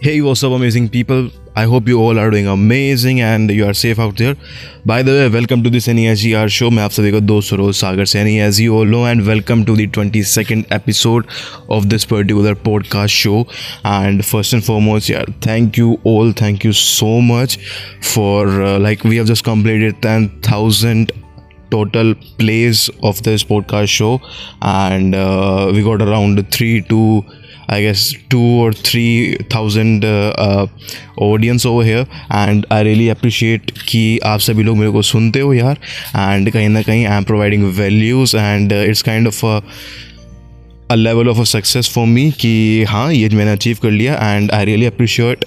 Hey, what's up amazing people? I hope you all are doing amazing and you are safe out there. By the way, welcome to this NSGR show. मैं आप सभी का दोस्त सरोज सागर Saini as you all know and welcome to the 22nd episode of this particular podcast show. And first and foremost, yeah, thank you all. Thank you so much for like we have just completed 10,000 total plays of this podcast show and we got around 2 or 3,000 audience over here and I really appreciate कि आप सभी लोग मेरे को सुनते हो यार and कहीं ना कहीं I am providing values and it's kind of a level of a success for me कि हाँ ये मैंने achieve कर लिया and I really appreciate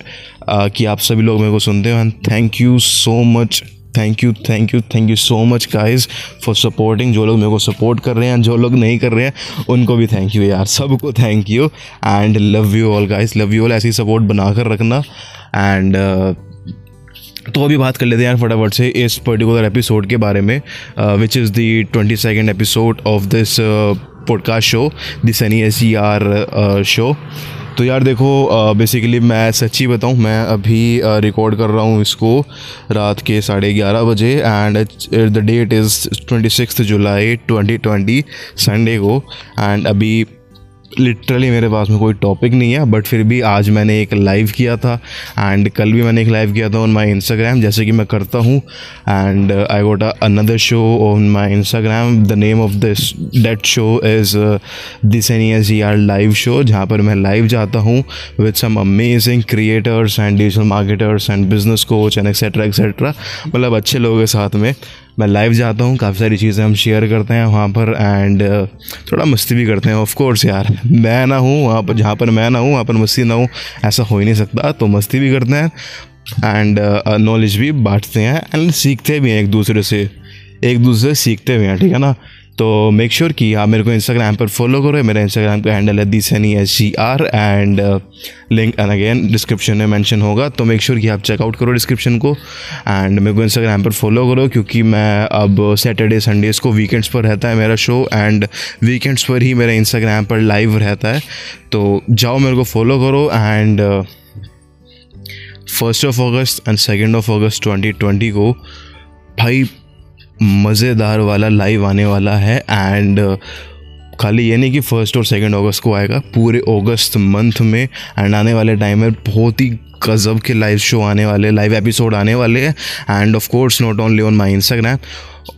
कि आप सभी लोग मेरे को सुनते हो and thank you so much. Thank you so much guys for supporting. जो लोग मेरे को सपोर्ट कर रहे हैं, जो लोग नहीं कर रहे हैं उनको भी थैंक यू यार, सबको thank you and love you all guys, love you all. ऐसी सपोर्ट बना कर रखना एंड तो अभी बात कर लेते हैं यार फटाफट से इस पर्टिकुलर एपिसोड के बारे में which is the 22nd episode of this podcast show this NSGR show. तो यार देखो बेसिकली मैं सच्ची बताऊँ, मैं अभी रिकॉर्ड कर रहा हूँ इसको रात के 11:30 बजे and the date is 26 July 2020 Sunday को. एंड अभी लिटरली मेरे पास में कोई टॉपिक नहीं है बट फिर भी आज मैंने एक लाइव किया था एंड कल भी मैंने एक लाइव किया था ऑन माई इंस्टाग्राम, जैसे कि मैं करता हूँ. And I got another show on my Instagram. The name of this date show is this NSGR live show, जहाँ पर मैं लाइव जाता हूँ with some amazing creators and digital marketers and business coach and etcetera etcetera. मतलब अच्छे लोगों के साथ में मैं लाइव जाता हूँ, काफ़ी सारी चीज़ें हम शेयर करते हैं वहाँ पर एंड थोड़ा मस्ती भी करते हैं. ऑफ कोर्स यार मैं ना हूँ वहाँ पर, जहाँ पर मैं ना हूँ वहाँ पर मस्ती ना हो, ऐसा हो ही नहीं सकता. तो मस्ती भी करते हैं एंड नॉलेज भी बांटते हैं एंड सीखते भी हैं एक दूसरे से सीखते भी हैं, ठीक है ना. तो मेक श्योर कि आप मेरे को इंस्टाग्राम पर फॉलो करो. मेरा इंस्टाग्राम का हैंडल है @disnysgr and link and again description में मेंशन होगा. तो मेक श्योर कि आप चेकआउट करो डिस्क्रिप्शन को एंड मेरे को इंस्टाग्राम पर फॉलो करो, क्योंकि मैं अब सैटरडे संडेज़ को वीकेंड्स पर रहता है मेरा शो एंड वीकेंड्स पर ही मेरा इंस्टाग्राम पर लाइव रहता है. तो जाओ मेरे को फॉलो करो and 1 of August and 2 of August 2020 को भाई मज़ेदार वाला लाइव आने वाला है. एंड खाली ये नहीं कि 1 और 2 अगस्त को आएगा, पूरे अगस्त मंथ में एंड आने वाले टाइम में बहुत ही गजब के लाइव शो आने वाले, लाइव एपिसोड आने वाले हैं. And of course not only on my Instagram,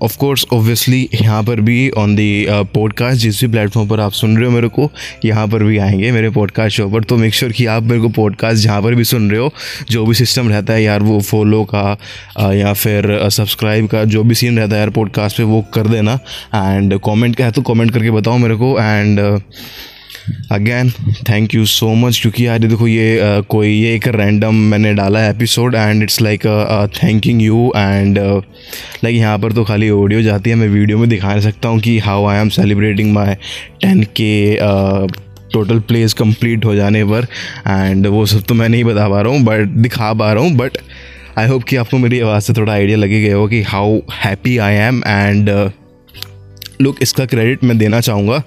of course obviously यहाँ पर भी ऑन दी पॉडकास्ट, जिस भी प्लेटफॉर्म पर आप सुन रहे हो मेरे को, यहाँ पर भी आएंगे मेरे पॉडकास्ट शो पर. तो मेक श्योर कि आप मेरे को पॉडकास्ट जहाँ पर भी सुन रहे हो, जो भी सिस्टम रहता है यार वो फॉलो का या फिर सब्सक्राइब का जो भी सीन रहता है यार पॉडकास्ट पे, वो कर देना. एंड कॉमेंट का है तो कॉमेंट करके बताओ मेरे को. And again thank you so much, क्योंकि यार देखो ये कोई ये एक रैंडम मैंने डाला है episode and it's like thanking you and like यहाँ पर तो खाली ऑडियो जाती है, मैं वीडियो में दिखा सकता हूँ कि how I am celebrating my 10K total place complete हो जाने पर. एंड वो सब तो मैं नहीं बता पा रहा हूँ बट दिखा पा रहा हूँ, बट आई होप कि आपको मेरी आवाज़ से थोड़ा आइडिया लगे गया हो कि how happy I am. And look इसका क्रेडिट मैं देना चाहूँगा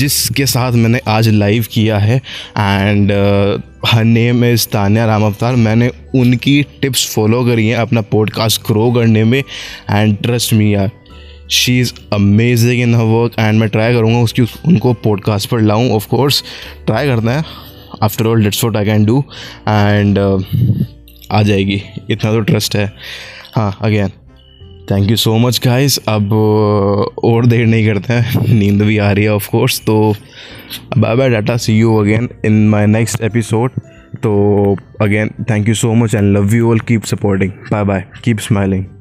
जिसके साथ मैंने आज लाइव किया है and her name is Tanya Ramavatar. मैंने उनकी टिप्स फॉलो करी हैं अपना पॉडकास्ट ग्रो करने में एंड ट्रस्ट मी यार she is amazing in her work. And मैं ट्राई करूँगा उसकी उनको पॉडकास्ट पर लाऊँ, ऑफ कोर्स ट्राई करना है, after all that's what I can do and आ जाएगी, इतना तो ट्रस्ट है. हाँ again thank you so much guys. अब और देर नहीं करते हैं, नींद भी आ रही है ऑफ कोर्स. तो bye bye Tata, see you again in my next episode. तो again thank you so much and love you all. Keep supporting, bye bye, keep smiling.